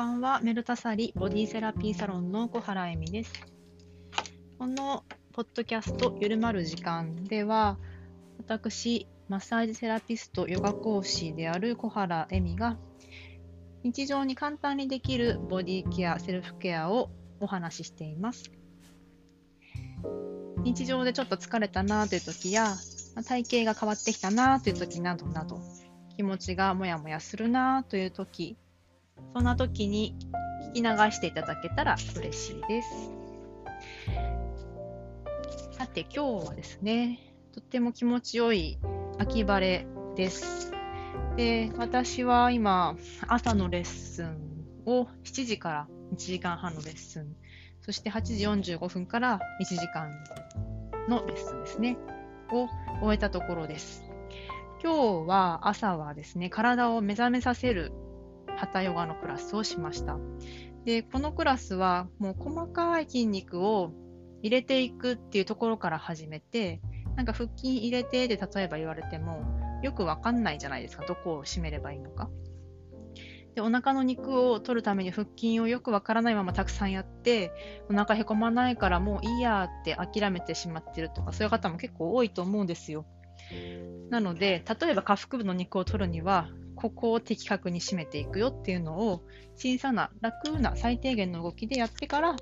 ばんは。メルタサリボディセラピーサロンの小原恵美です。このポッドキャストゆるまる時間では、私マッサージセラピストヨガ講師である小原恵美が日常に簡単にできるボディケア、セルフケアをお話ししています。日常でちょっと疲れたなという時や、体型が変わってきたなという時などなど、気持ちがもやもやするなという時、そんな時に聞き流していただけたら嬉しいです。さて、今日はですね、とっても気持ちよい秋晴れです。で、私は今朝のレッスンを7時から1時間半のレッスン、そして8時45分から1時間のレッスンですねを終えたところです。今日は朝はですね、体を目覚めさせるハタヨガのクラスをしました。で、このクラスはもう細かい筋肉を入れていくっていうところから始めて、なんか腹筋入れてで例えば言われてもよくわかんないじゃないですか、どこを締めればいいのか。で、お腹の肉を取るために腹筋をよくわからないままたくさんやって、お腹へこまないからもういいやって諦めてしまってるとか、そういう方も結構多いと思うんですよ。なので、例えば下腹部の肉を取るにはここを的確に締めていくよっていうのを、小さな楽な最低限の動きでやってから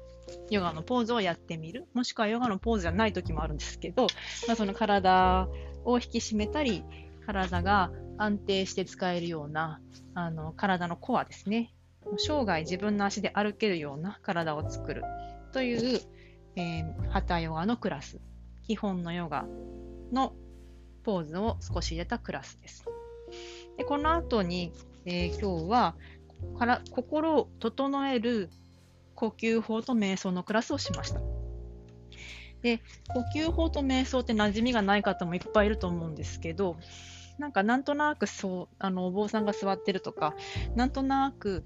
ヨガのポーズをやってみる、もしくはヨガのポーズじゃない時もあるんですけど、その体を引き締めたり、体が安定して使えるような体のコアですね、生涯自分の足で歩けるような体を作るという、ハタヨガのクラス、基本のヨガのポーズを少し入れたクラスです。で、この後に、今日は心を整える呼吸法と瞑想のクラスをしました。で、呼吸法と瞑想って馴染みがない方もいっぱいいると思うんですけど、なんとなくそう、お坊さんが座ってるとか、なんとなく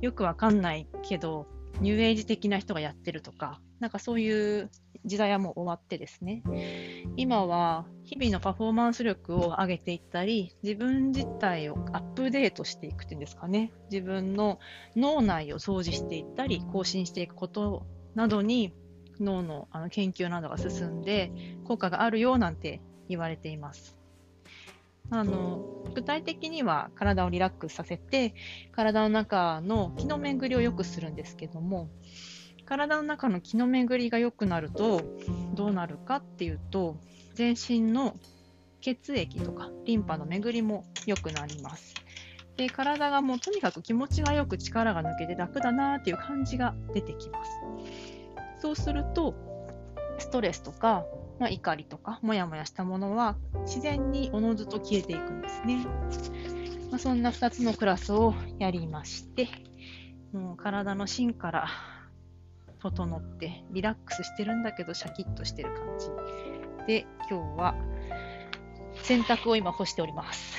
よくわかんないけどニューエイジ的な人がやってるとか、そういう時代はもう終わってですね、今は日々のパフォーマンス力を上げていったり、自分自体をアップデートしていくっていうんですかね、自分の脳内を掃除していったり更新していくことなどに脳の研究などが進んで効果があるよなんて言われています。具体的には体をリラックスさせて、体の中の気の巡りを良くするんですけども、体の中の気の巡りが良くなるとどうなるかっていうと、全身の血液とかリンパの巡りも良くなります。で、体がもうとにかく気持ちがよく力が抜けて楽だなっていう感じが出てきます。そうするとストレスとか、怒りとかモヤモヤしたものは自然におのずと消えていくんですね。そんな2つのクラスをやりまして、もう体の芯から整ってリラックスしてるんだけどシャキッとしてる感じで、今日は洗濯を今干しております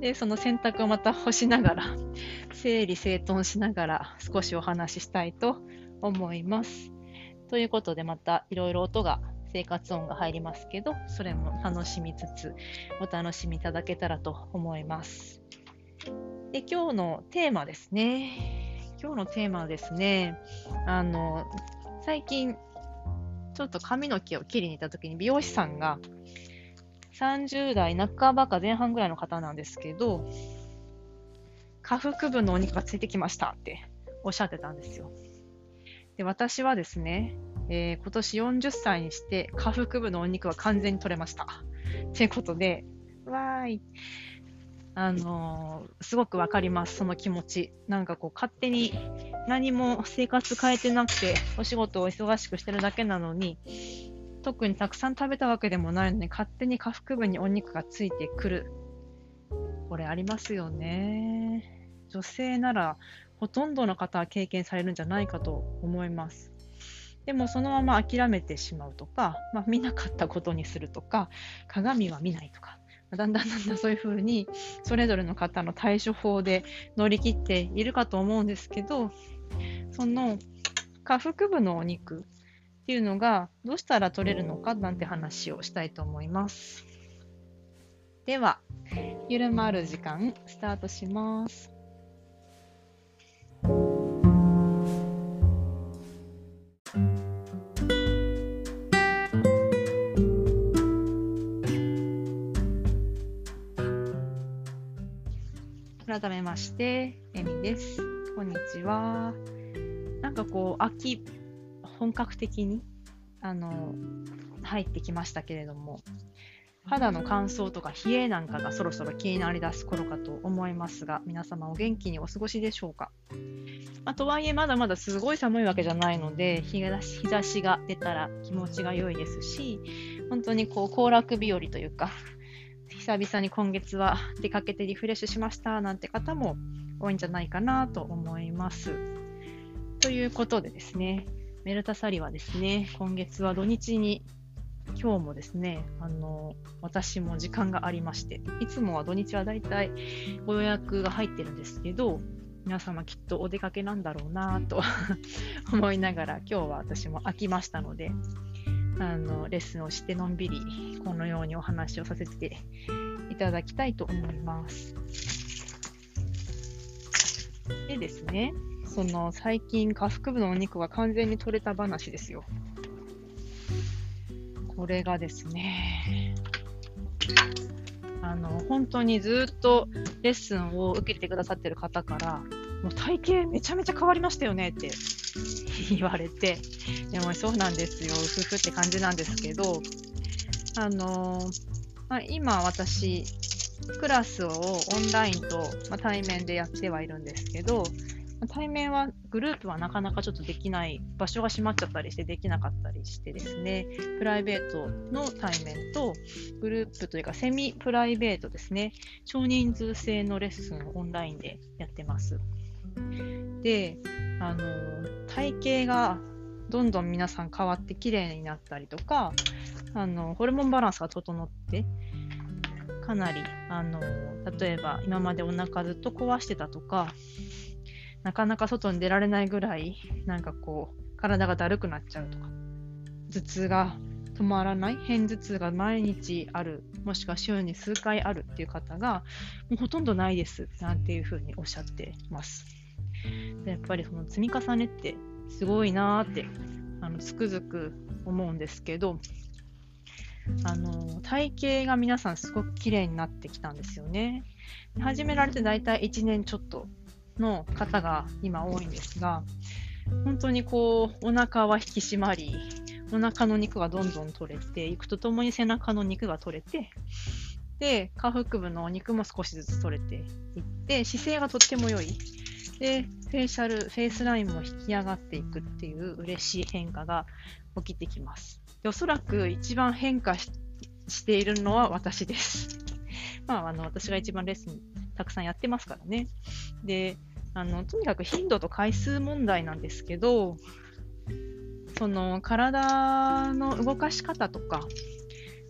で、その洗濯をまた干しながら、整理整頓しながら少しお話ししたいと思います。ということで、またいろいろ音が、生活音が入りますけど、それも楽しみつつお楽しみいただけたらと思います。で、今日のテーマですね、最近ちょっと髪の毛を切りに行った時に、美容師さんが30代半ばか前半ぐらいの方なんですけど、下腹部のお肉がついてきましたっておっしゃってたんですよ。で、私はですね、今年40歳にして下腹部のお肉は完全に取れましたということで、わーい、すごくわかります、その気持ち。勝手に何も生活変えてなくて、お仕事を忙しくしてるだけなのに、特にたくさん食べたわけでもないのに勝手に下腹部にお肉がついてくる、これありますよね。女性ならほとんどの方は経験されるんじゃないかと思います。でもそのまま諦めてしまうとか、見なかったことにするとか、鏡は見ないとか、だんだんそういうふうにそれぞれの方の対処法で乗り切っているかと思うんですけど、その下腹部のお肉っていうのがどうしたら取れるのかなんて話をしたいと思います。では緩まる時間スタートします。改めましてエミです。こんにちは。なんかこう秋本格的に入ってきましたけれども、肌の乾燥とか冷えなんかがそろそろ気になりだす頃かと思いますが、皆様お元気にお過ごしでしょうか。とはいえまだまだすごい寒いわけじゃないので、日差しが出たら気持ちが良いですし、本当にこう行楽日和というか、久々に今月は出かけてリフレッシュしましたなんて方も多いんじゃないかなと思います。ということでですね、メルタサリはですね、今月は土日に今日もですね、私も時間がありまして、いつもは土日はだいたいご予約が入ってるんですけど、皆様きっとお出かけなんだろうなと思いながら、今日は私も飽きましたのでレッスンをしてのんびりこのようにお話をさせていただきたいと思います。でですね、その最近下腹部のお肉が完全に取れた話ですよ。これがですね、本当にずっとレッスンを受けてくださってる方から、もう体型めちゃめちゃ変わりましたよねって言われて、でもそうなんですよ、ふふって感じなんですけど、今私クラスをオンラインと、対面でやってはいるんですけど、対面はグループはなかなかちょっとできない、場所が閉まっちゃったりしてできなかったりしてですね、プライベートの対面とグループというかセミプライベートですね、少人数制のレッスンをオンラインでやってます。で、体型がどんどん皆さん変わって綺麗になったりとか、ホルモンバランスが整って、かなり例えば今までお腹ずっと壊してたとか、なかなか外に出られないぐらいなんかこう体がだるくなっちゃうとか、頭痛が止まらない、片頭痛が毎日ある、もしくは週に数回あるっていう方がもうほとんどないですなんていうふうにおっしゃってます。で、やっぱりその積み重ねってすごいなーってつくづく思うんですけど、体型が皆さんすごく綺麗になってきたんですよね。始められてだいたい1年ちょっとの方が今多いんですが、本当にこうお腹は引き締まり、お腹の肉がどんどん取れていくとともに背中の肉が取れて、で下腹部のお肉も少しずつ取れていって、姿勢がとっても良い、でフェイスラインも引き上がっていくっていう嬉しい変化が起きてきます。で、おそらく一番変化 しているのは私です。私が一番レッスンたくさんやってますからね。で、とにかく頻度と回数問題なんですけど、その体の動かし方とか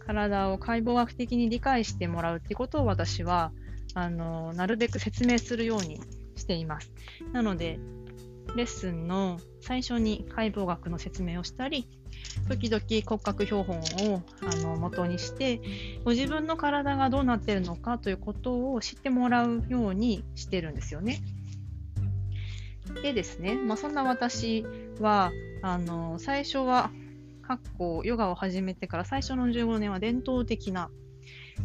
体を解剖学的に理解してもらうってことを、私はなるべく説明するようにしています。なのでレッスンの最初に解剖学の説明をしたり、時々骨格標本を元にしてご自分の体がどうなっているのかということを知ってもらうようにしてるんですよね。でですね、そんな私は最初はヨガを始めてから最初の15年は伝統的な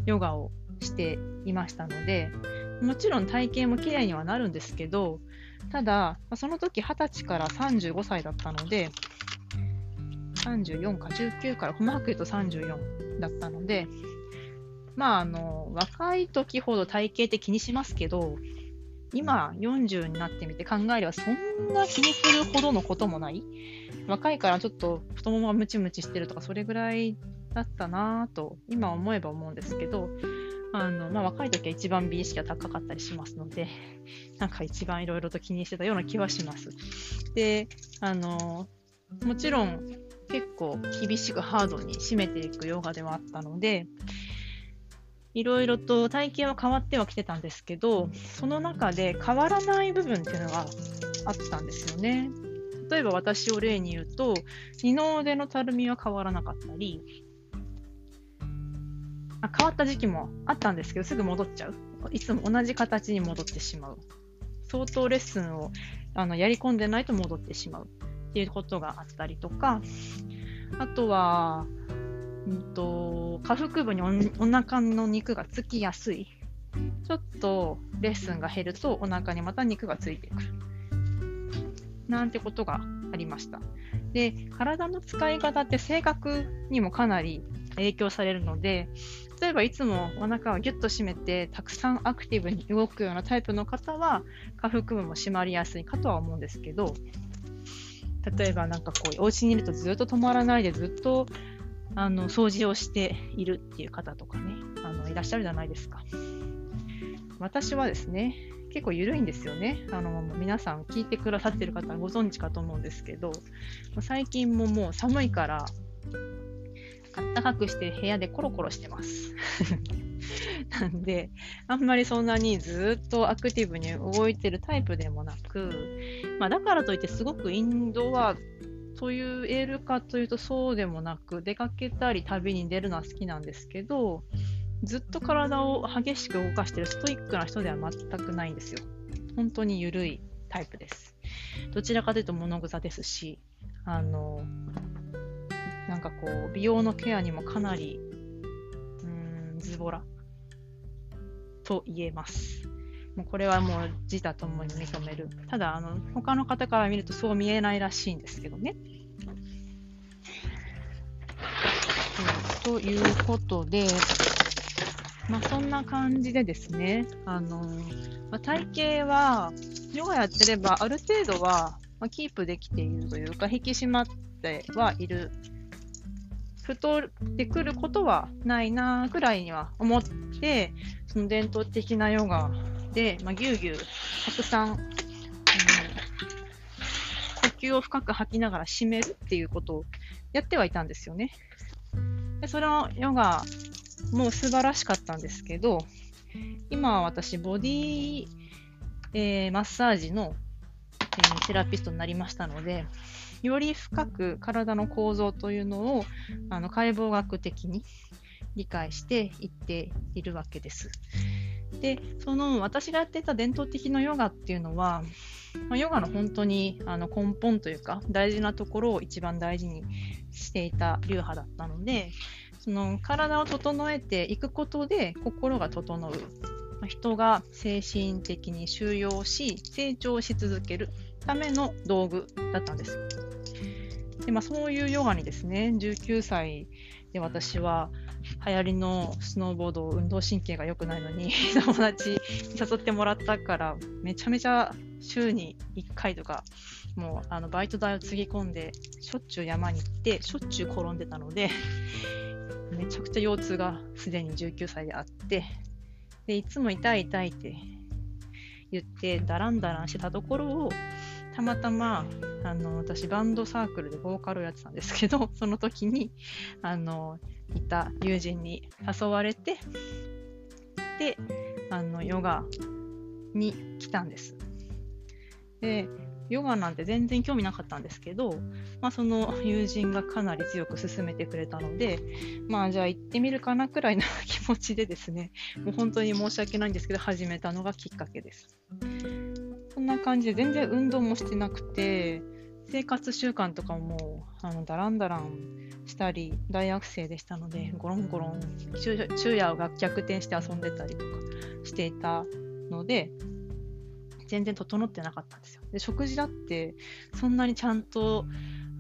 ヨガをしていましたので、もちろん体型も綺麗にはなるんですけど、ただその時20歳から35歳だったので、34か19から細かく言うと34だったので、若い時ほど体型って気にしますけど、今40になってみて考えればそんな気にするほどのこともない、若いからちょっと太ももがムチムチしてるとか、それぐらいだったなと今思えば思うんですけど、若い時は一番美意識が高かったりしますので、なんか一番いろいろと気にしてたような気はします。で、もちろん結構厳しくハードに締めていくヨガではあったので、いろいろと体型は変わってはきてたんですけど、その中で変わらない部分っていうのがあったんですよね。例えば私を例に言うと、二の腕のたるみは変わらなかったり、変わった時期もあったんですけど、すぐ戻っちゃう。いつも同じ形に戻ってしまう。相当レッスンをやり込んでないと戻ってしまうっていうことがあったりとか、あとは、下腹部に お腹の肉がつきやすい。ちょっとレッスンが減るとお腹にまた肉がついてくるなんてことがありました。で、体の使い方って性格にもかなり影響されるので、例えばいつもお腹をギュッと締めてたくさんアクティブに動くようなタイプの方は下腹部も締まりやすいかとは思うんですけど、例えばなんかこうお家にいるとずっと止まらないでずっと掃除をしているっていう方とかね、いらっしゃるじゃないですか。私はですね、結構緩いんですよね。皆さん聞いてくださってる方はご存知かと思うんですけど、最近ももう寒いからあったかくして部屋でコロコロしてますなんであんまりそんなにずっとアクティブに動いてるタイプでもなく、だからといってすごくインドアと言えるかというとそうでもなく、出かけたり旅に出るのは好きなんですけど、ずっと体を激しく動かしているストイックな人では全くないんですよ。本当に緩いタイプです。どちらかというと物臭ですし、なんかこう美容のケアにもかなりズボラと言えます。もうこれはもう自他ともに認める。ただ他の方から見るとそう見えないらしいんですけどね。ということで、そんな感じでですね、体型はヨガやってればある程度はキープできているというか引き締まってはいる、太ってくることはないなくらいには思って、その伝統的なヨガでぎゅうぎゅうたくさん、呼吸を深く吐きながら締めるっていうことをやってはいたんですよね。でそれのヨガもう素晴らしかったんですけど、今は私ボディ、マッサージの、セラピストになりましたので、より深く体の構造というのを解剖学的に理解していっているわけです。で、その私がやっていた伝統的なヨガっていうのは、ヨガの本当に根本というか大事なところを一番大事にしていた流派だったので、その体を整えていくことで心が整う、人が精神的に修養し成長し続けるための道具だったんです。で、そういうヨガにですね、19歳で私は流行りのスノーボード、運動神経が良くないのに友達に誘ってもらったから、めちゃめちゃ週に1回とかもうバイト代をつぎ込んでしょっちゅう山に行ってしょっちゅう転んでたので、めちゃくちゃ腰痛がすでに19歳であって、でいつも痛い痛いって言ってダランダランしてたところを、たまたま私バンドサークルでボーカルをやってたんですけど、その時にいた友人に誘われて、でヨガに来たんです。でヨガなんて全然興味なかったんですけど、その友人がかなり強く勧めてくれたので、じゃあ行ってみるかなくらいの気持ちでですね、もう本当に申し訳ないんですけど始めたのがきっかけです。そんな感じで全然運動もしてなくて、生活習慣とかもダランダランしたり、大学生でしたのでゴロンゴロン昼夜を逆転して遊んでたりとかしていたので、全然整ってなかったんですよ。で、食事だってそんなにちゃんと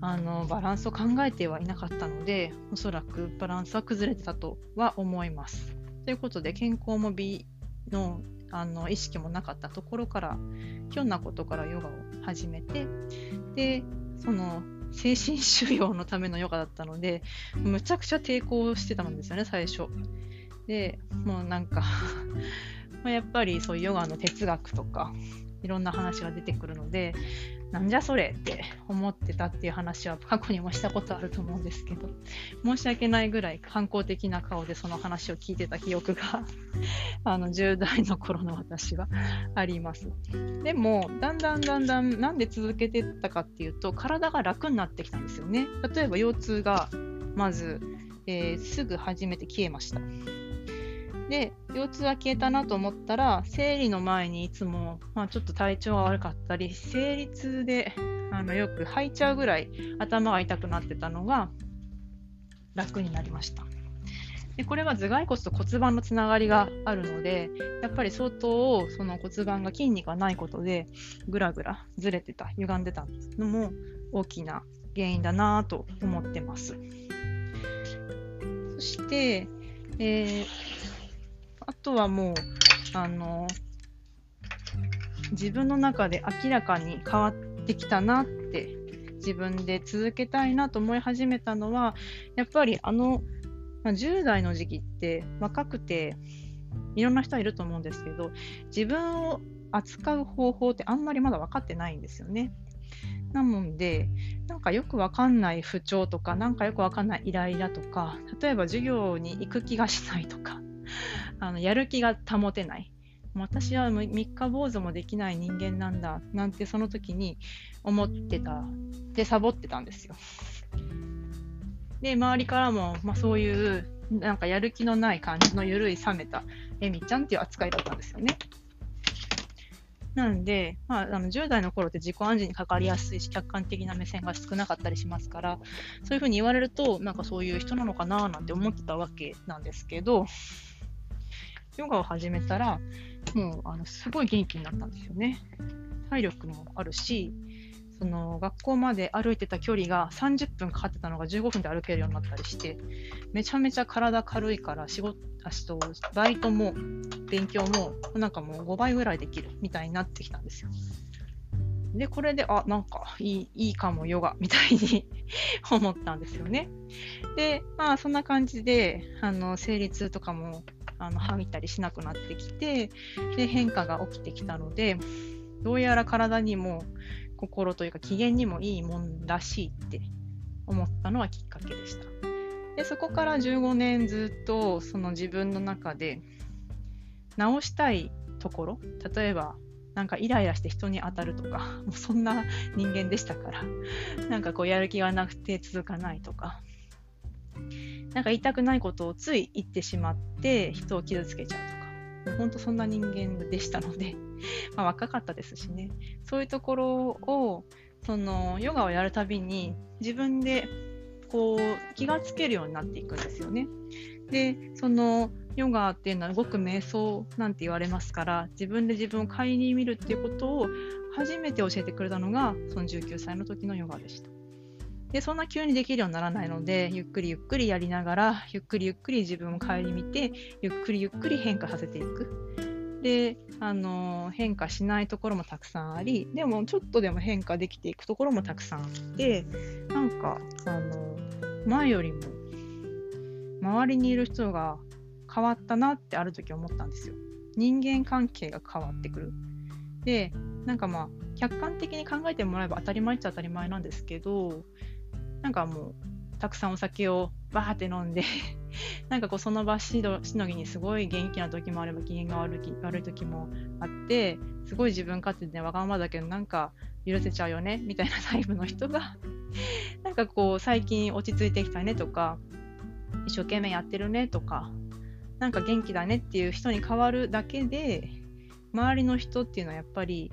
バランスを考えてはいなかったので、おそらくバランスは崩れてたとは思います。ということで、健康も美の、意識もなかったところから、ひょんなことからヨガを始めて、でその精神修養のためのヨガだったので、むちゃくちゃ抵抗してたんですよね、最初で。もうなんかやっぱりそういうヨガの哲学とかいろんな話が出てくるので、なんじゃそれって思ってたっていう話は過去にもしたことあると思うんですけど、申し訳ないぐらい反抗的な顔でその話を聞いてた記憶が10代の頃の私はあります。でもだんだんなんで続けてったかっていうと、体が楽になってきたんですよね。例えば腰痛がまず、すぐ初めて消えました。で腰痛は消えたなと思ったら、生理の前にいつも、ちょっと体調が悪かったり生理痛でよく吐いちゃうぐらい頭が痛くなってたのが楽になりました。でこれは頭蓋骨と骨盤のつながりがあるので、やっぱり相当その骨盤が筋肉がないことでぐらぐらずれてた、歪んでたのも大きな原因だなと思ってます。そして、あとはもう自分の中で明らかに変わってきたなって、自分で続けたいなと思い始めたのは、やっぱり10代の時期って若くていろんな人いると思うんですけど、自分を扱う方法ってあんまりまだ分かってないんですよね。なのでなんかよく分かんない不調とか、なんかよく分かんないイライラとか、例えば授業に行く気がしないとか、やる気が保てない、私は三日坊主もできない人間なんだなんてその時に思ってたで、サボってたんですよ。で周りからも、そういうなんかやる気のない感じの緩い冷めたエミちゃんっていう扱いだったんですよね。なんで、10代の頃って自己暗示にかかりやすいし、客観的な目線が少なかったりしますから、そういうふうに言われるとなんかそういう人なのかななんて思ってたわけなんですけど、ヨガを始めたらもうすごい元気になったんですよね。体力もあるし、その学校まで歩いてた距離が30分かかってたのが15分で歩けるようになったりして、めちゃめちゃ体軽いからバイトも勉強もなんかもう5倍ぐらいできるみたいになってきたんですよ。でこれでなんかいいかもヨガみたいに思ったんですよね。でそんな感じで生理痛とかも吐いたりしなくなってきて、で変化が起きてきたので、どうやら体にも心というか機嫌にもいいもんらしいって思ったのはきっかけでした。でそこから15年ずっとその自分の中で直したいところ、例えばなんかイライラして人に当たるとか、もうそんな人間でしたから、なんかこうやる気がなくて続かないとか、なんか言いたくないことをつい言ってしまって人を傷つけちゃうとか、本当そんな人間でしたので、若かったですしね、そういうところをそのヨガをやるたびに自分でこう気がつけるようになっていくんですよね。でそのヨガっていうのは動く瞑想なんて言われますから、自分で自分を顧みるっていうことを初めて教えてくれたのがその19歳の時のヨガでした。でそんな急にできるようにならないので、ゆっくりゆっくりやりながら、ゆっくりゆっくり自分を顧みて、ゆっくりゆっくり変化させていく。で変化しないところもたくさんあり、でもちょっとでも変化できていくところもたくさんあって、なんか前よりも周りにいる人が変わったなってある時思ったんですよ。人間関係が変わってくる。でなんか客観的に考えてもらえば当たり前っちゃ当たり前なんですけど、なんかもうたくさんお酒をバーって飲んでなんかこうその場しのぎにすごい元気な時もあれば機嫌が悪い時もあって、すごい自分勝手でわがままだけどなんか許せちゃうよねみたいなタイプの人がなんかこう最近落ち着いてきたねとか、一生懸命やってるねとか、なんか元気だねっていう人に変わるだけで、周りの人っていうのはやっぱり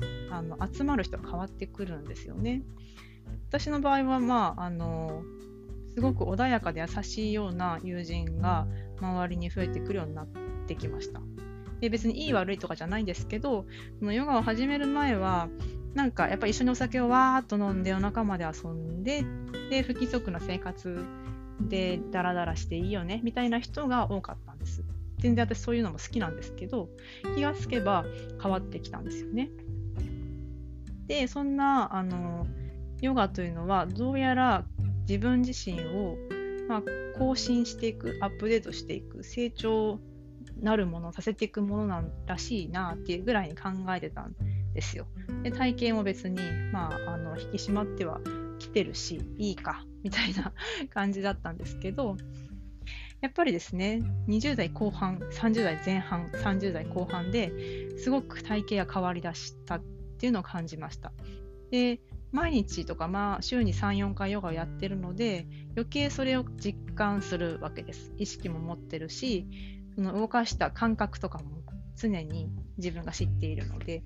集まる人が変わってくるんですよね。私の場合はすごく穏やかで優しいような友人が周りに増えてくるようになってきました。で別にいい悪いとかじゃないんですけど、このヨガを始める前はなんかやっぱり一緒にお酒をわーっと飲んで夜中まで遊んで、で不規則な生活でダラダラしていいよねみたいな人が多かったんです。全然私そういうのも好きなんですけど、気がつけば変わってきたんですよね。でそんなヨガというのはどうやら自分自身を、更新していく、アップデートしていく、成長なるものをさせていくものなんらしいなっていうぐらいに考えてたんですよ。で体型も別に、引き締まってはきてるしいいかみたいな感じだったんですけど、やっぱりですね、20代後半、30代前半、30代後半ですごく体型が変わりだしたっていうのを感じました。で毎日とか、週に 3,4 回ヨガをやってるので、余計それを実感するわけです。意識も持ってるし、その動かした感覚とかも常に自分が知っているので、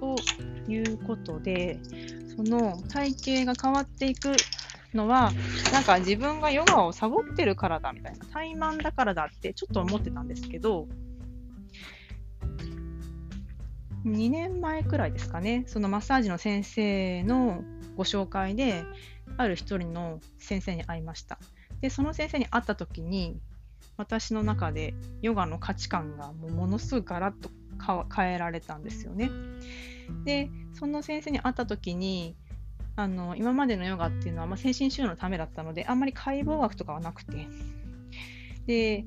ということで、その体型が変わっていくのは、なんか自分がヨガをサボってるからだみたいな、怠慢だからだってちょっと思ってたんですけど、2年前くらいですかね、そのマッサージの先生のご紹介である一人の先生に会いました。でその先生に会った時に、私の中でヨガの価値観がものすごくガラッと変えられたんですよね。でその先生に会った時に、今までのヨガっていうのは、精神修養のためだったので、あんまり解剖学とかはなくて、で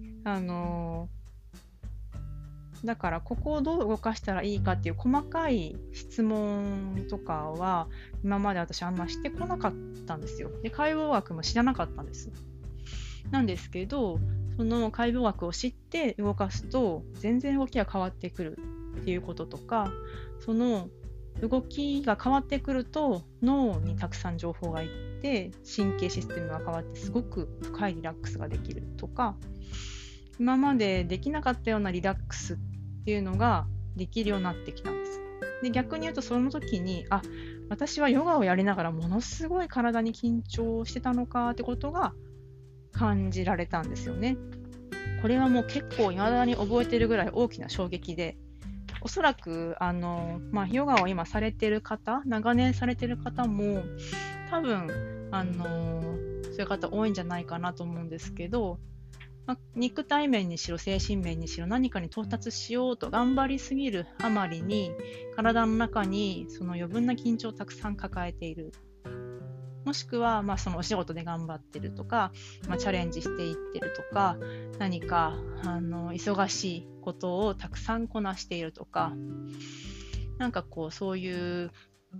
だからここをどう動かしたらいいかっていう細かい質問とかは今まで私あんましてこなかったんですよ。で解剖学も知らなかったんです。なんですけど、その解剖学を知って動かすと全然動きが変わってくるっていうこととか、その動きが変わってくると脳にたくさん情報がいって、神経システムが変わってすごく深いリラックスができるとか、今までできなかったようなリラックスっていうのができるようになってきたんです。で逆に言うと、その時に私はヨガをやりながらものすごい体に緊張してたのかってことが感じられたんですよね。これはもう結構未だに覚えてるぐらい大きな衝撃で、おそらくヨガを今されてる方、長年されてる方も多分そういう方多いんじゃないかなと思うんですけど、肉体面にしろ精神面にしろ何かに到達しようと頑張りすぎるあまりに、体の中にその余分な緊張をたくさん抱えている、もしくはそのお仕事で頑張ってるとか、チャレンジしていってるとか、何か忙しいことをたくさんこなしているとか、なんかこうそういう、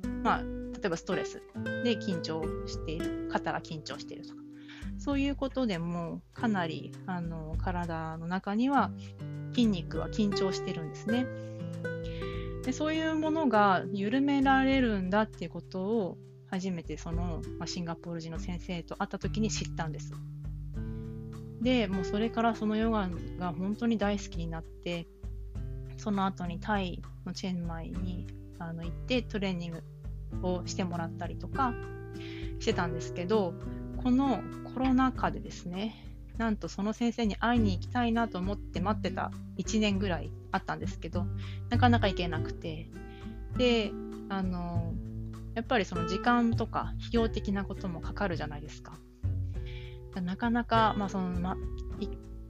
例えばストレスで緊張している、肩が緊張しているとか、そういうことでもかなり体の中には筋肉は緊張してるんですね。でそういうものが緩められるんだっていうことを初めてその、シンガポール人の先生と会った時に知ったんです。でもうそれからそのヨガが本当に大好きになって、その後にタイのチェンマイに行ってトレーニングをしてもらったりとかしてたんですけど、このコロナ禍でですね、なんとその先生に会いに行きたいなと思って待ってた1年ぐらいあったんですけど、なかなか行けなくて、でやっぱりその時間とか費用的なこともかかるじゃないですか。なかなか、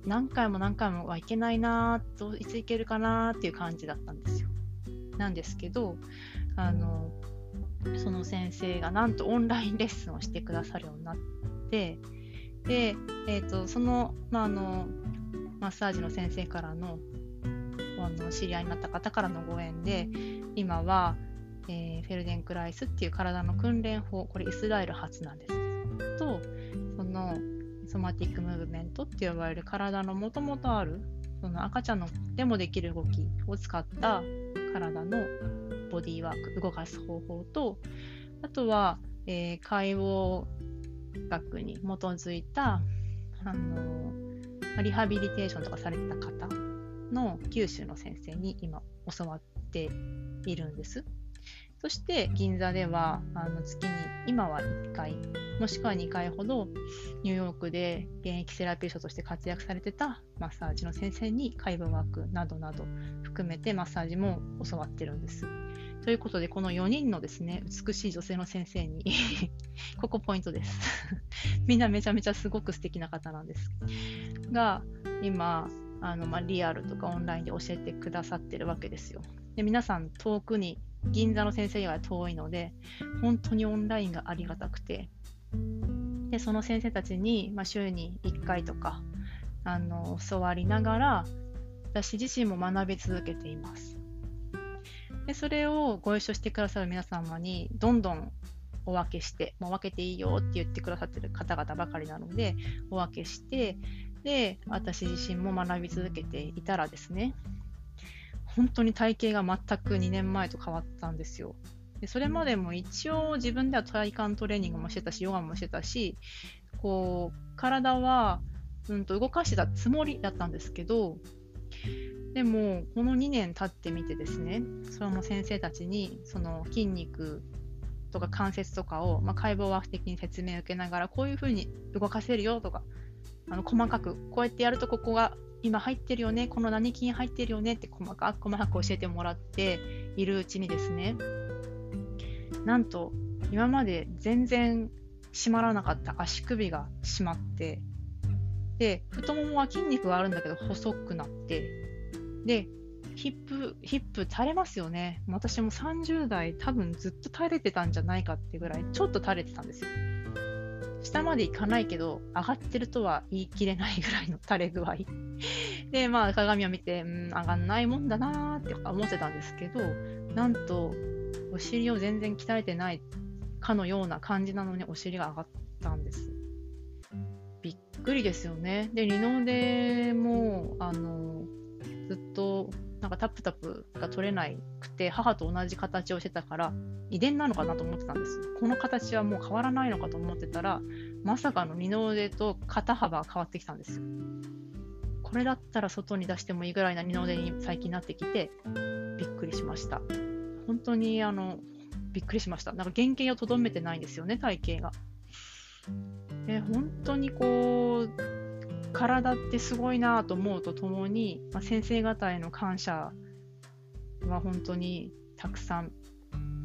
何回も何回もはいけないなと、いつ行けるかなっていう感じだったんですよ。なんですけどその先生がなんとオンラインレッスンをしてくださるようになって、で、その、マッサージの先生からの、知り合いになった方からのご縁で、今は、フェルデンクライスっていう体の訓練法、これイスラエル発なんですけど、とそのソマティックムーブメントって呼ばれる体のもともとある、その赤ちゃんのでもできる動きを使った体のボディーワーク、動かす方法と、あとは、解剖学に基づいたリハビリテーションとかされてた方の九州の先生に今教わっているんです。そして銀座では月に今は1回もしくは2回ほど、ニューヨークで現役セラピストとして活躍されてたマッサージの先生に解剖学などなど含めてマッサージも教わってるんです。ということで、この4人のですね、美しい女性の先生にここポイントですみんなめちゃめちゃすごく素敵な方なんですが、今リアルとかオンラインで教えてくださってるわけですよ。で皆さん遠くに、銀座の先生以外は遠いので、本当にオンラインがありがたくて、でその先生たちに、週に1回とか教わりながら、私自身も学び続けています。でそれをご一緒してくださる皆様にどんどんお分けして、もう分けていいよって言ってくださってる方々ばかりなので、お分けして、で私自身も学び続けていたらですね、本当に体型が全く2年前と変わったんですよ。でそれまでも一応自分では体幹トレーニングもしてたしヨガもしてたし、こう体は、動かしてたつもりだったんですけど、でもこの2年経ってみてですね、それも先生たちにその筋肉とか関節とかを、解剖学的に説明を受けながら、こういうふうに動かせるよとか、細かくこうやってやるとここが今入ってるよね、この何筋入ってるよねって細かく教えてもらっているうちにですね、なんと今まで全然締まらなかった足首が締まって、で太ももは筋肉があるんだけど細くなって、でヒップ垂れますよね。私も30代多分ずっと垂れてたんじゃないかってぐらいちょっと垂れてたんですよ。下までいかないけど上がってるとは言い切れないぐらいの垂れ具合で、鏡を見て上がんないもんだなーって思ってたんですけど、なんとお尻を全然鍛えてないかのような感じなのにお尻が上がったんです。びっくりですよね。で二の腕もずっとタプタプが取れなくて、母と同じ形をしてたから遺伝なのかなと思ってたんです。この形はもう変わらないのかと思ってたら、まさかの二の腕と肩幅が変わってきたんですよ。これだったら外に出してもいいぐらいな二の腕に最近なってきて、びっくりしました。本当にびっくりしました。原型をとどめてないんですよね、体型が。本当にこう体ってすごいなと思うとともに、先生方への感謝は本当にたくさん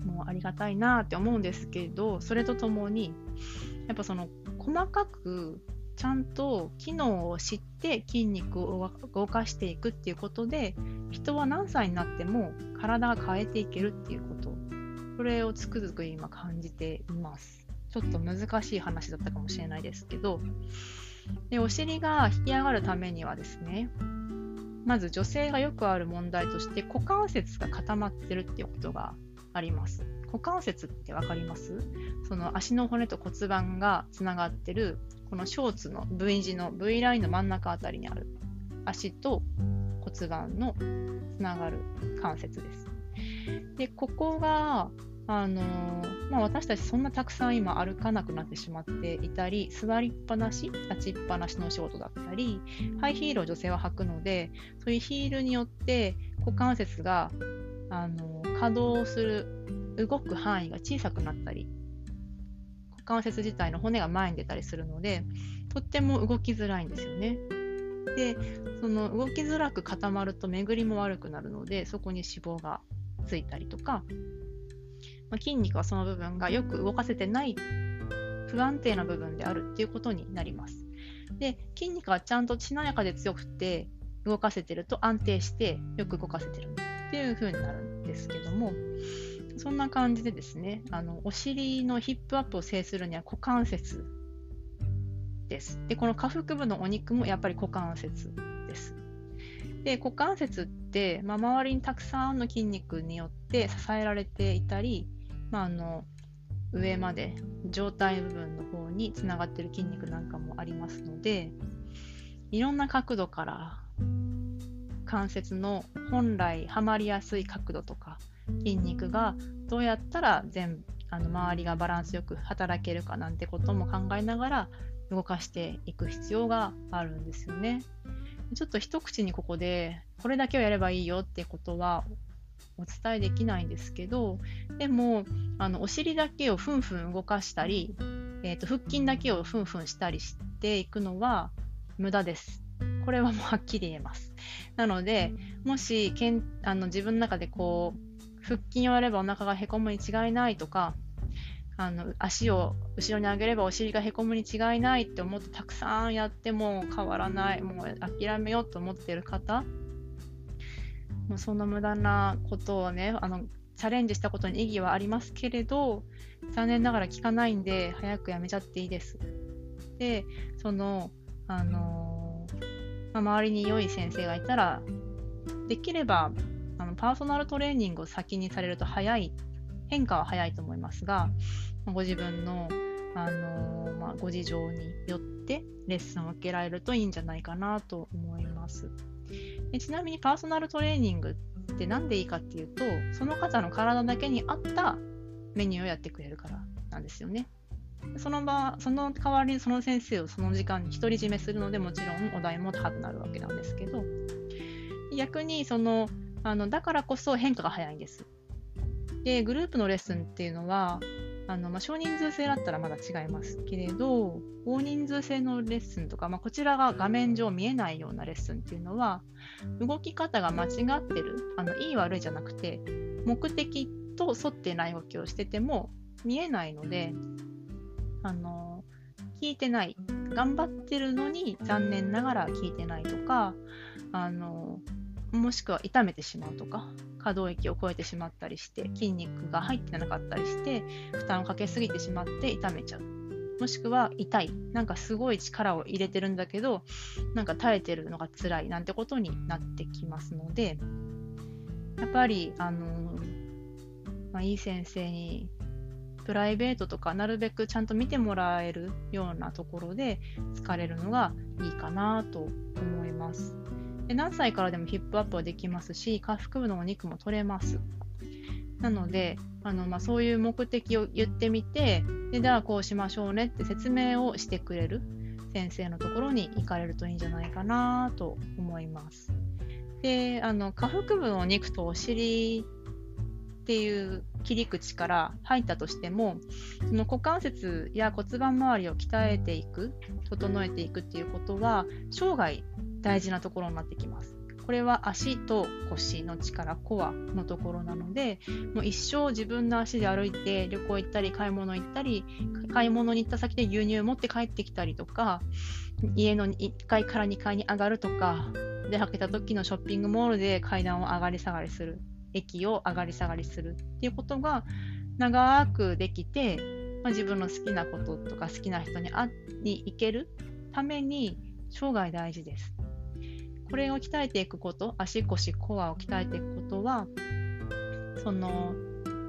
もうありがたいなって思うんですけど、それとともにやっぱその細かくちゃんと機能を知って筋肉を動かしていくっていうことで、人は何歳になっても体が変えていけるっていうこと、これをつくづく今感じています。ちょっと難しい話だったかもしれないですけど、でお尻が引き上がるためにはですね、まず女性がよくある問題として股関節が固まってるっていうことがあります。股関節って分かります？その足の骨と骨盤がつながってる、このショーツの V 字の V ラインの真ん中あたりにある足と骨盤のつながる関節です。でここが私たちそんなたくさん今歩かなくなってしまっていたり、座りっぱなし立ちっぱなしのお仕事だったり、ハイヒールを女性は履くので、そういうヒールによって股関節が稼働する動く範囲が小さくなったり、股関節自体の骨が前に出たりするので、とっても動きづらいんですよね。でその動きづらく固まると巡りも悪くなるので、そこに脂肪がついたりとか、筋肉はその部分がよく動かせてない不安定な部分であるっていうことになります。で筋肉はちゃんとしなやかで強くて動かせてると安定してよく動かせてるっていう風になるんですけども、そんな感じでですね、お尻のヒップアップを制するには股関節です。でこの下腹部のお肉もやっぱり股関節です。で股関節って、周りにたくさんの筋肉によって支えられていたり、上まで上体部分の方につながっている筋肉なんかもありますので、いろんな角度から関節の本来はまりやすい角度とか筋肉がどうやったら周りがバランスよく働けるかなんてことも考えながら動かしていく必要があるんですよね。ちょっと一口にここでこれだけをやればいいよってことはお伝えできないんですけど、でもお尻だけをふんふん動かしたり、腹筋だけをふんふんしたりしていくのは無駄です。これはもうはっきり言えます。なのでもし自分の中でこう腹筋をやればお腹がへこむに違いないとか、足を後ろに上げればお尻がへこむに違いないって思ってたくさんやっても変わらない、もう諦めようと思ってる方、もうその無駄なことをね、チャレンジしたことに意義はありますけれど、残念ながら効かないんで早くやめちゃっていいです。で周りに良い先生がいたら、できればパーソナルトレーニングを先にされると変化は早いと思いますが、ご自分の、ご事情によってレッスンを受けられるといいんじゃないかなと思います。ちなみにパーソナルトレーニングって何でいいかっていうと、その方の体だけに合ったメニューをやってくれるからなんですよね。その代わりその先生をその時間に独り占めするので、もちろんお題も多くなるわけなんですけど、逆にだからこそ変化が早いんです。でグループのレッスンっていうのは少人数制だったらまだ違いますけれど、大人数制のレッスンとか、こちらが画面上見えないようなレッスンっていうのは、動き方が間違ってる、いい悪いじゃなくて目的と沿ってない動きをしてても見えないので、聞いてない、頑張ってるのに残念ながら聞いてないとか、もしくは痛めてしまうとか、可動域を超えてしまったりして筋肉が入ってなかったりして負担をかけすぎてしまって痛めちゃう、もしくは痛い、すごい力を入れてるんだけど耐えてるのが辛いなんてことになってきますので、やっぱりいい先生にプライベートとかなるべくちゃんと見てもらえるようなところで疲れるのがいいかなと思います。で何歳からでもヒップアップはできますし、下腹部のお肉も取れます。なのでそういう目的を言ってみて、ではこうしましょうねって説明をしてくれる先生のところに行かれるといいんじゃないかなと思います。で下腹部のお肉とお尻っていう切り口から入ったとしても、その股関節や骨盤周りを鍛えていく、整えていくっていうことは生涯大事なところになってきます。これは足と腰の力、コアのところなので、もう一生自分の足で歩いて旅行行ったり買い物行ったり、買い物に行った先で牛乳持って帰ってきたりとか、家の1階から2階に上がるとか、出かけた時のショッピングモールで階段を上がり下がりする、駅を上がり下がりするっていうことが長くできて、自分の好きなこととか好きな人に会いに行けるために生涯大事です。これを鍛えていくこと、足腰コアを鍛えていくことは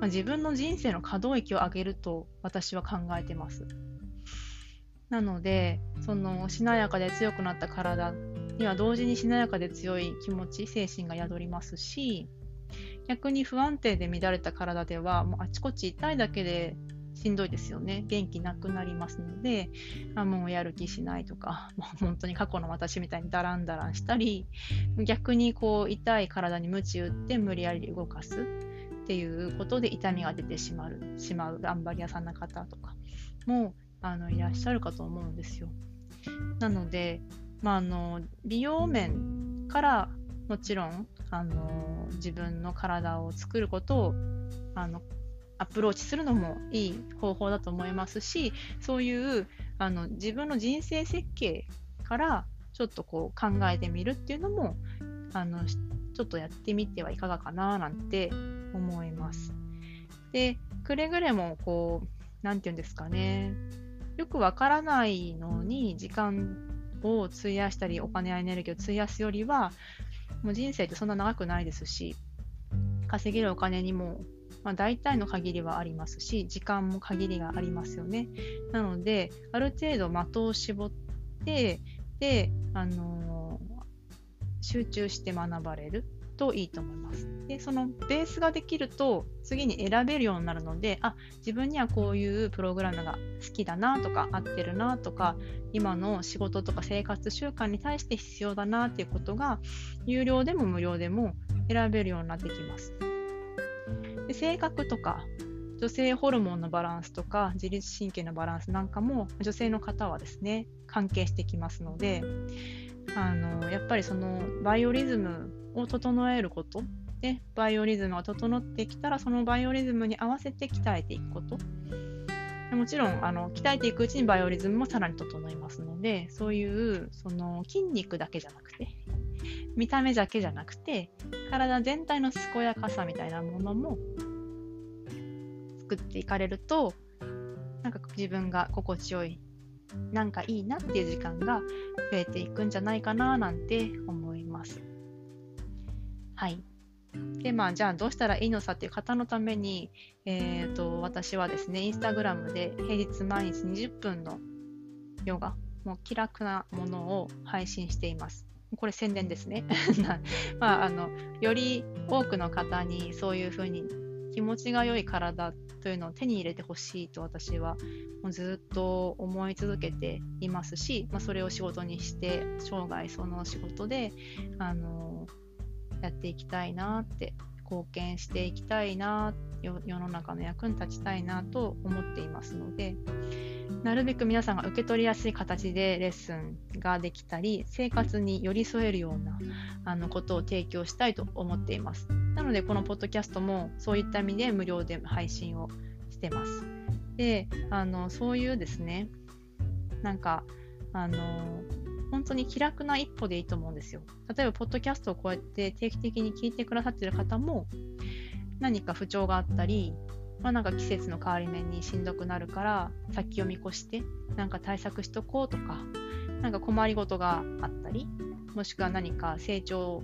自分の人生の可動域を上げると私は考えてます。なのでしなやかで強くなった体には同時にしなやかで強い気持ち、精神が宿りますし、逆に不安定で乱れた体ではもうあちこち痛いだけでしんどいですよね。元気なくなりますので、もうやる気しないとか、本当に過去の私みたいにダランダランしたり、逆に痛い体に鞭打って無理やり動かすっていうことで痛みが出てしまう頑張り屋さんな方とかもいらっしゃるかと思うんですよ。なので、美容面からもちろん自分の体を作ることをアプローチするのもいい方法だと思いますし、そういう自分の人生設計からちょっと考えてみるっていうのもちょっとやってみてはいかがかななんて思います。でくれぐれもなんていうんですかね、よくわからないのに時間を費やしたりお金やエネルギーを費やすよりは、もう人生ってそんな長くないですし、稼げるお金にも大体の限りはありますし、時間も限りがありますよね。なのである程度的を絞って、で集中して学ばれるといいと思います。でそのベースができると次に選べるようになるので、自分にはこういうプログラムが好きだなとか合ってるなとか、今の仕事とか生活習慣に対して必要だなっていうことが有料でも無料でも選べるようになってきます。で性格とか女性ホルモンのバランスとか自律神経のバランスなんかも女性の方はですね関係してきますので、やっぱりバイオリズムを整えることで、バイオリズムが整ってきたらそのバイオリズムに合わせて鍛えていくこと、もちろん鍛えていくうちにバイオリズムもさらに整いますので、そういう筋肉だけじゃなくて、見た目だけじゃなくて体全体の健やかさみたいなものも作っていかれると、自分が心地よい、いいなっていう時間が増えていくんじゃないかななんて思います。はい。でじゃあどうしたらいいのさっていう方のために、私はですねインスタグラムで平日毎日20分のヨガ、もう気楽なものを配信しています。これ宣伝ですねより多くの方にそういう風に気持ちが良い体というのを手に入れてほしいと私はもうずっと思い続けていますし、それを仕事にして生涯その仕事でやっていきたいなって、貢献していきたいな、世の中の役に立ちたいなと思っていますので、なるべく皆さんが受け取りやすい形でレッスンができたり、生活に寄り添えるようなことを提供したいと思っています。なのでこのポッドキャストもそういった意味で無料で配信をしてます。で、そういうですね、なんか本当に気楽な一歩でいいと思うんですよ。例えばポッドキャストをこうやって定期的に聞いてくださっている方も、何か不調があったり、なんか季節の変わり目にしんどくなるから先を見越してなんか対策しとこうとか、なんか困りごとがあったり、もしくは何か成長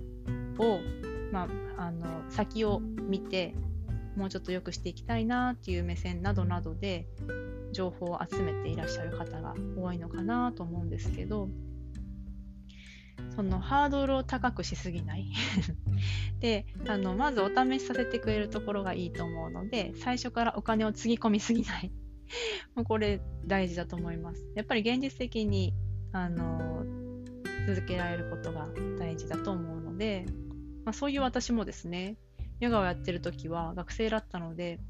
を、先を見てもうちょっと良くしていきたいなっていう目線などなどで情報を集めていらっしゃる方が多いのかなと思うんですけど、そのハードルを高くしすぎないで、まずお試しさせてくれるところがいいと思うので、最初からお金をつぎ込みすぎないもうこれ大事だと思います。やっぱり現実的に続けられることが大事だと思うので、そういう私もですね、ヨガをやってる時は学生だったので、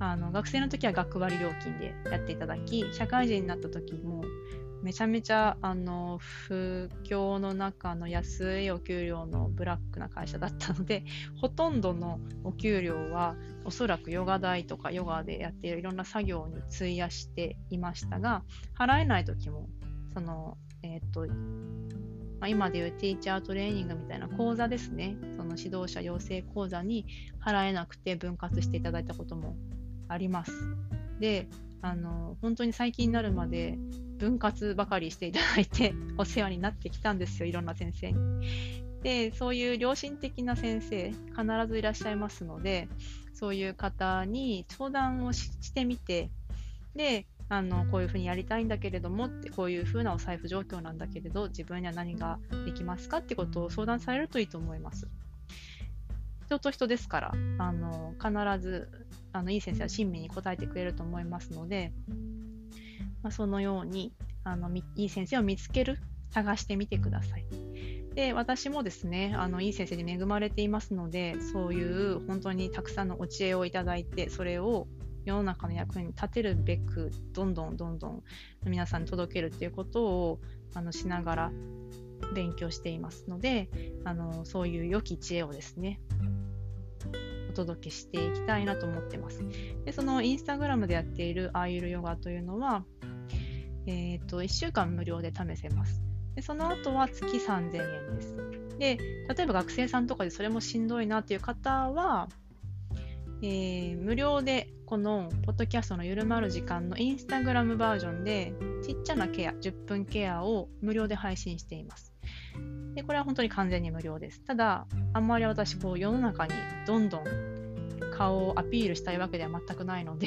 学生の時は学割料金でやっていただき、社会人になった時もめちゃめちゃ不況の中の安いお給料のブラックな会社だったので、ほとんどのお給料はおそらくヨガ代とかヨガでやっているいろんな作業に費やしていましたが、払えない時もその今でいうティーチャートレーニングみたいな講座ですね、その指導者養成講座に払えなくて分割していただいたこともあります。で、本当に最近になるまで分割ばかりしていただいてお世話になってきたんですよ、いろんな先生に。で、そういう良心的な先生必ずいらっしゃいますので、そういう方に相談をしてみて、でこういうふうにやりたいんだけれどもって、こういうふうなお財布状況なんだけれど自分には何ができますかってことを相談されるといいと思います。人と人ですから、必ずいい先生は親身に答えてくれると思いますので、そのようにいい先生を見つける、探してみてください。で、私もですね、いい先生に恵まれていますので、そういう本当にたくさんのお知恵をいただいて、それを世の中の役に立てるべくどんどん皆さんに届けるっていうことをしながら勉強していますので、そういう良き知恵をですねお届けしていきたいなと思ってます。で、そのインスタグラムでやっているアーユルヨガというのは、1週間無料で試せます。で、その後は月3000円です。で、例えば学生さんとかでそれもしんどいなという方は、無料でこのポッドキャストのゆるまる時間のインスタグラムバージョンでちっちゃなケア、10分ケアを無料で配信しています。で、これは本当に完全に無料です。ただあんまり私世の中にどんどん顔をアピールしたいわけでは全くないので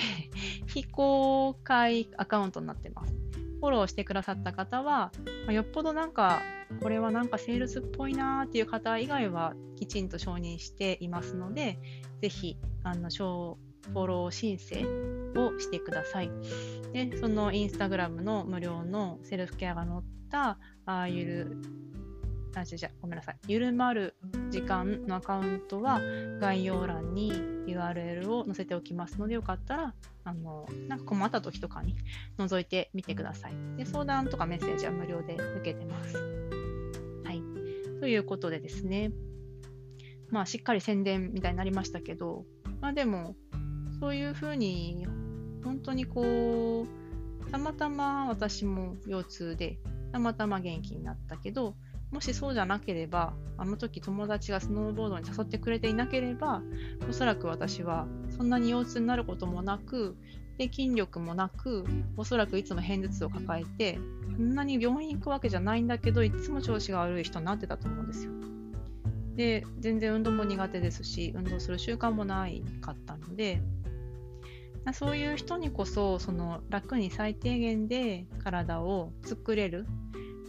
非公開アカウントになってます。フォローしてくださった方は、よっぽどなんかこれはなんかセールスっぽいなっていう方以外はきちんと承認していますので、ぜひフォロー申請をしてください。で、そのインスタグラムの無料のセルフケアが載ったゆるまる時間のアカウントは概要欄に URL を載せておきますので、よかったらなんか困った時とかに覗いてみてください。で、相談とかメッセージは無料で受けてます。はい。ということでですね、しっかり宣伝みたいになりましたけど、でもそういうふうに本当にたまたま私も腰痛でたまたま元気になったけど、もしそうじゃなければ、あの時友達がスノーボードに誘ってくれていなければ、おそらく私はそんなに腰痛になることもなく、で筋力もなく、おそらくいつも片頭痛を抱えて、そんなに病院行くわけじゃないんだけどいつも調子が悪い人になってたと思うんですよ。で、全然運動も苦手ですし、運動する習慣もないかったので、そういう人にこそ、楽に最低限で体を作れる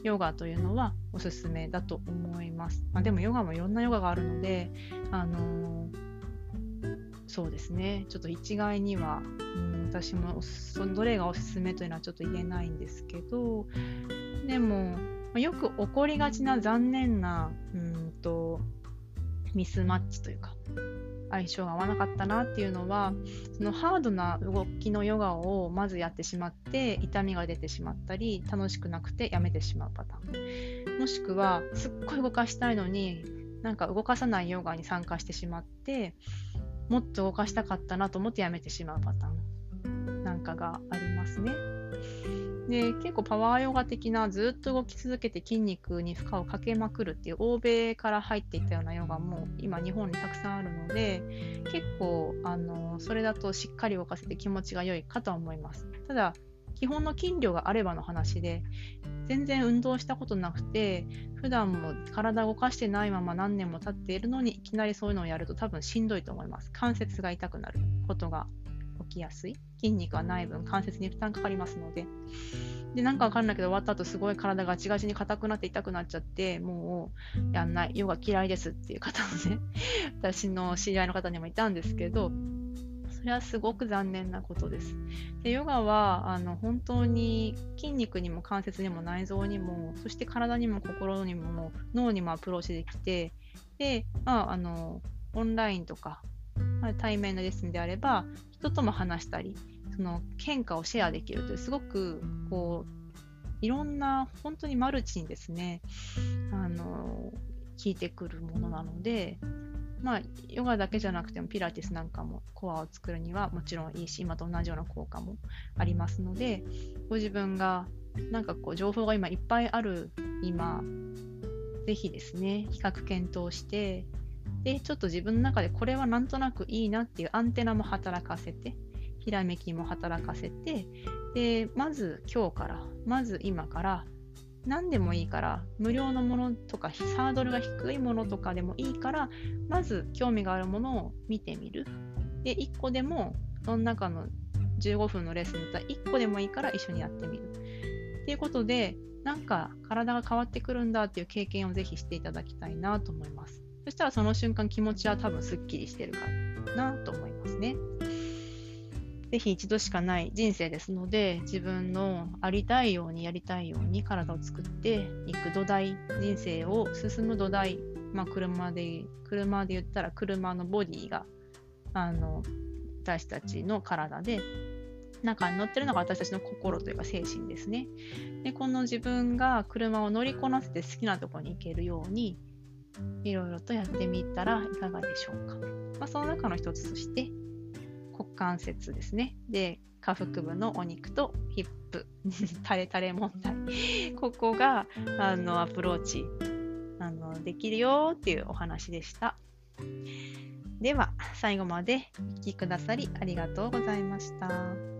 ヨガというのはおすすめだと思います。でもヨガもいろんなヨガがあるので、そうですね、ちょっと一概には、私もどれがおすすめというのはちょっと言えないんですけど、でもよく起こりがちな残念なミスマッチというか相性が合わなかったなっていうのは、そのハードな動きのヨガをまずやってしまって痛みが出てしまったり楽しくなくてやめてしまうパターン、もしくはすっごい動かしたいのになんか動かさないヨガに参加してしまってもっと動かしたかったなと思ってやめてしまうパターンなんかがありますね。で、結構パワーヨガ的なずっと動き続けて筋肉に負荷をかけまくるっていう欧米から入っていったようなヨガも今日本にたくさんあるので、結構それだとしっかり動かせて気持ちが良いかとは思います。ただ基本の筋量があればの話で、全然運動したことなくて普段も体動かしてないまま何年も経っているのにいきなりそういうのをやると多分しんどいと思います。関節が痛くなることが起きやすい、筋肉はない分関節に負担かかりますので、なんかわかんないけど終わった後すごい体ガチガチに硬くなって痛くなっちゃって、もうやんない、ヨガ嫌いですっていう方もね、私の知り合いの方にもいたんですけど、それはすごく残念なことです。で、ヨガは本当に筋肉にも関節にも内臓にも、そして体にも心にも脳にもアプローチできて、で、オンラインとか対面のレッスンであれば人とも話したり、その変化をシェアできるという、すごくこういろんな本当にマルチにですね、効いてくるものなので、ヨガだけじゃなくてもピラティスなんかもコアを作るにはもちろんいいし、今と同じような効果もありますので、ご自分がなんかこう情報が今いっぱいある今、ぜひですね比較検討して、でちょっと自分の中でこれはなんとなくいいなっていうアンテナも働かせて、ひらめきも働かせて、でまず今日から、まず今から何でもいいから、無料のものとかハードルが低いものとかでもいいから、まず興味があるものを見てみる。で1個でも、その中の15分のレッスンだったら1個でもいいから一緒にやってみるっていうことで、なんか体が変わってくるんだっていう経験をぜひしていただきたいなと思います。そしたらその瞬間気持ちは多分すっきりしてるかなと思いますね。ぜひ一度しかない人生ですので、自分のありたいようにやりたいように体を作っていく土台、人生を進む土台、車で言ったら車のボディが私たちの体で、中に乗ってるのが私たちの心というか精神ですね。で、この自分が車を乗りこなせて好きなところに行けるようにいろいろとやってみたらいかがでしょうか。その中の一つとして股関節ですね。で、下腹部のお肉とヒップタレ問題ここがアプローチできるよっていうお話でした。では最後までお聞きくださりありがとうございました。